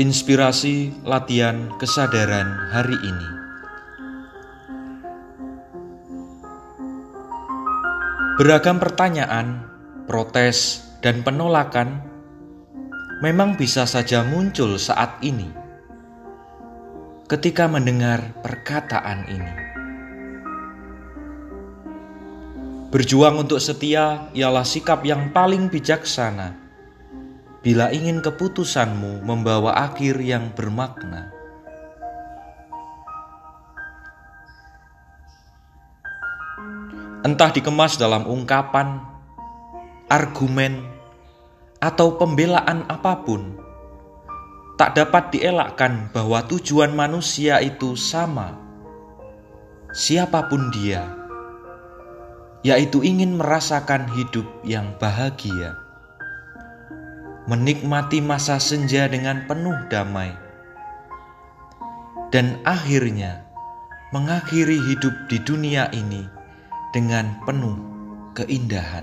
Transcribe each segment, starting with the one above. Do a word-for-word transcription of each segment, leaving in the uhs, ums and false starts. Inspirasi latihan kesadaran hari ini. Beragam pertanyaan, protes, dan penolakan memang bisa saja muncul saat ini ketika mendengar perkataan ini. Berjuang untuk setia ialah sikap yang paling bijaksana bila ingin keputusanmu membawa akhir yang bermakna. Entah dikemas dalam ungkapan, argumen, atau pembelaan apapun, tak dapat dielakkan bahwa tujuan manusia itu sama, siapapun dia, yaitu ingin merasakan hidup yang bahagia, menikmati masa senja dengan penuh damai, dan akhirnya mengakhiri hidup di dunia ini dengan penuh keindahan.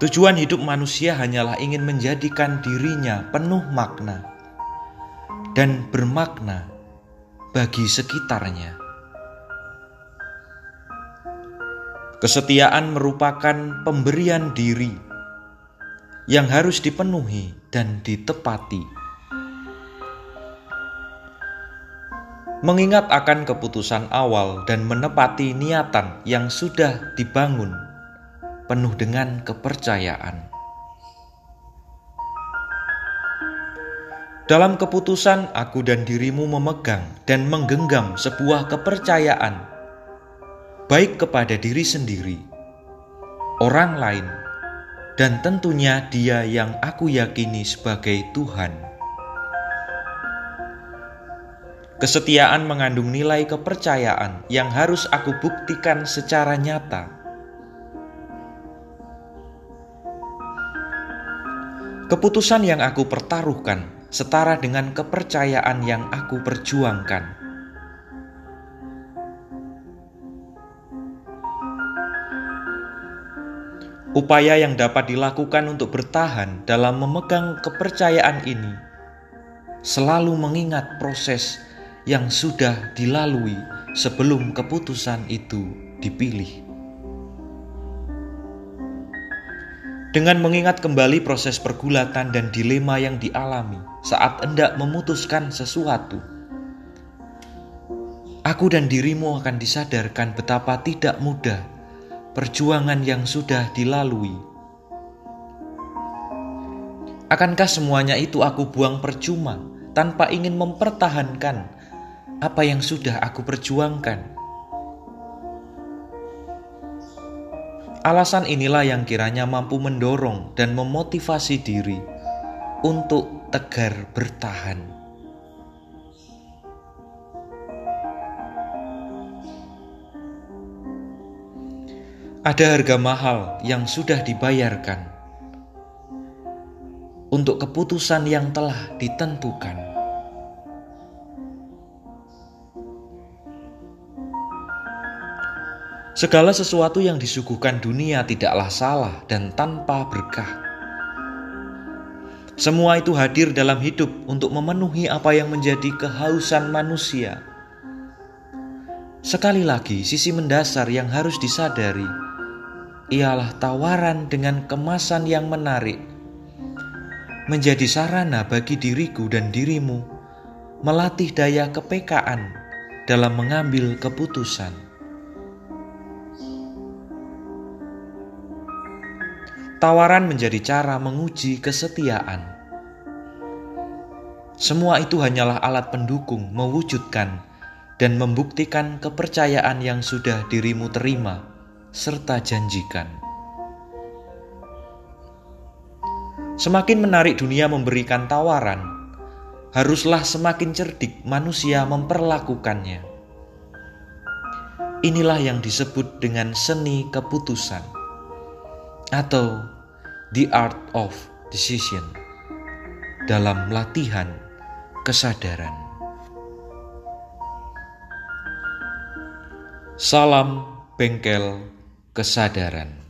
Tujuan hidup manusia hanyalah ingin menjadikan dirinya penuh makna dan bermakna bagi sekitarnya. Kesetiaan merupakan pemberian diri yang harus dipenuhi dan ditepati. Mengingat akan keputusan awal dan menepati niatan yang sudah dibangun penuh dengan kepercayaan. Dalam keputusan, aku dan dirimu memegang dan menggenggam sebuah kepercayaan, baik kepada diri sendiri, orang lain, dan tentunya Dia yang aku yakini sebagai Tuhan. Kesetiaan mengandung nilai kepercayaan yang harus aku buktikan secara nyata. Keputusan yang aku pertaruhkan setara dengan kepercayaan yang aku perjuangkan. Upaya yang dapat dilakukan untuk bertahan dalam memegang kepercayaan ini selalu mengingat proses yang sudah dilalui sebelum keputusan itu dipilih. Dengan mengingat kembali proses pergulatan dan dilema yang dialami saat hendak memutuskan sesuatu, aku dan dirimu akan disadarkan betapa tidak mudah perjuangan yang sudah dilalui. Akankah semuanya itu aku buang percuma tanpa ingin mempertahankan apa yang sudah aku perjuangkan? Alasan inilah yang kiranya mampu mendorong dan memotivasi diri untuk tegar bertahan. Ada harga mahal yang sudah dibayarkan untuk keputusan yang telah ditentukan. Segala sesuatu yang disuguhkan dunia tidaklah salah dan tanpa berkah. Semua itu hadir dalam hidup untuk memenuhi apa yang menjadi kehausan manusia. Sekali lagi, sisi mendasar yang harus disadari ialah tawaran dengan kemasan yang menarik menjadi sarana bagi diriku dan dirimu melatih daya kepekaan dalam mengambil keputusan. Tawaran menjadi cara menguji kesetiaan. Semua itu hanyalah alat pendukung mewujudkan dan membuktikan kepercayaan yang sudah dirimu terima serta janjikan. Semakin menarik dunia memberikan tawaran, haruslah semakin cerdik manusia memperlakukannya. Inilah yang disebut dengan seni keputusan atau the art of decision dalam latihan kesadaran. Salam Bengkel Kesadaran.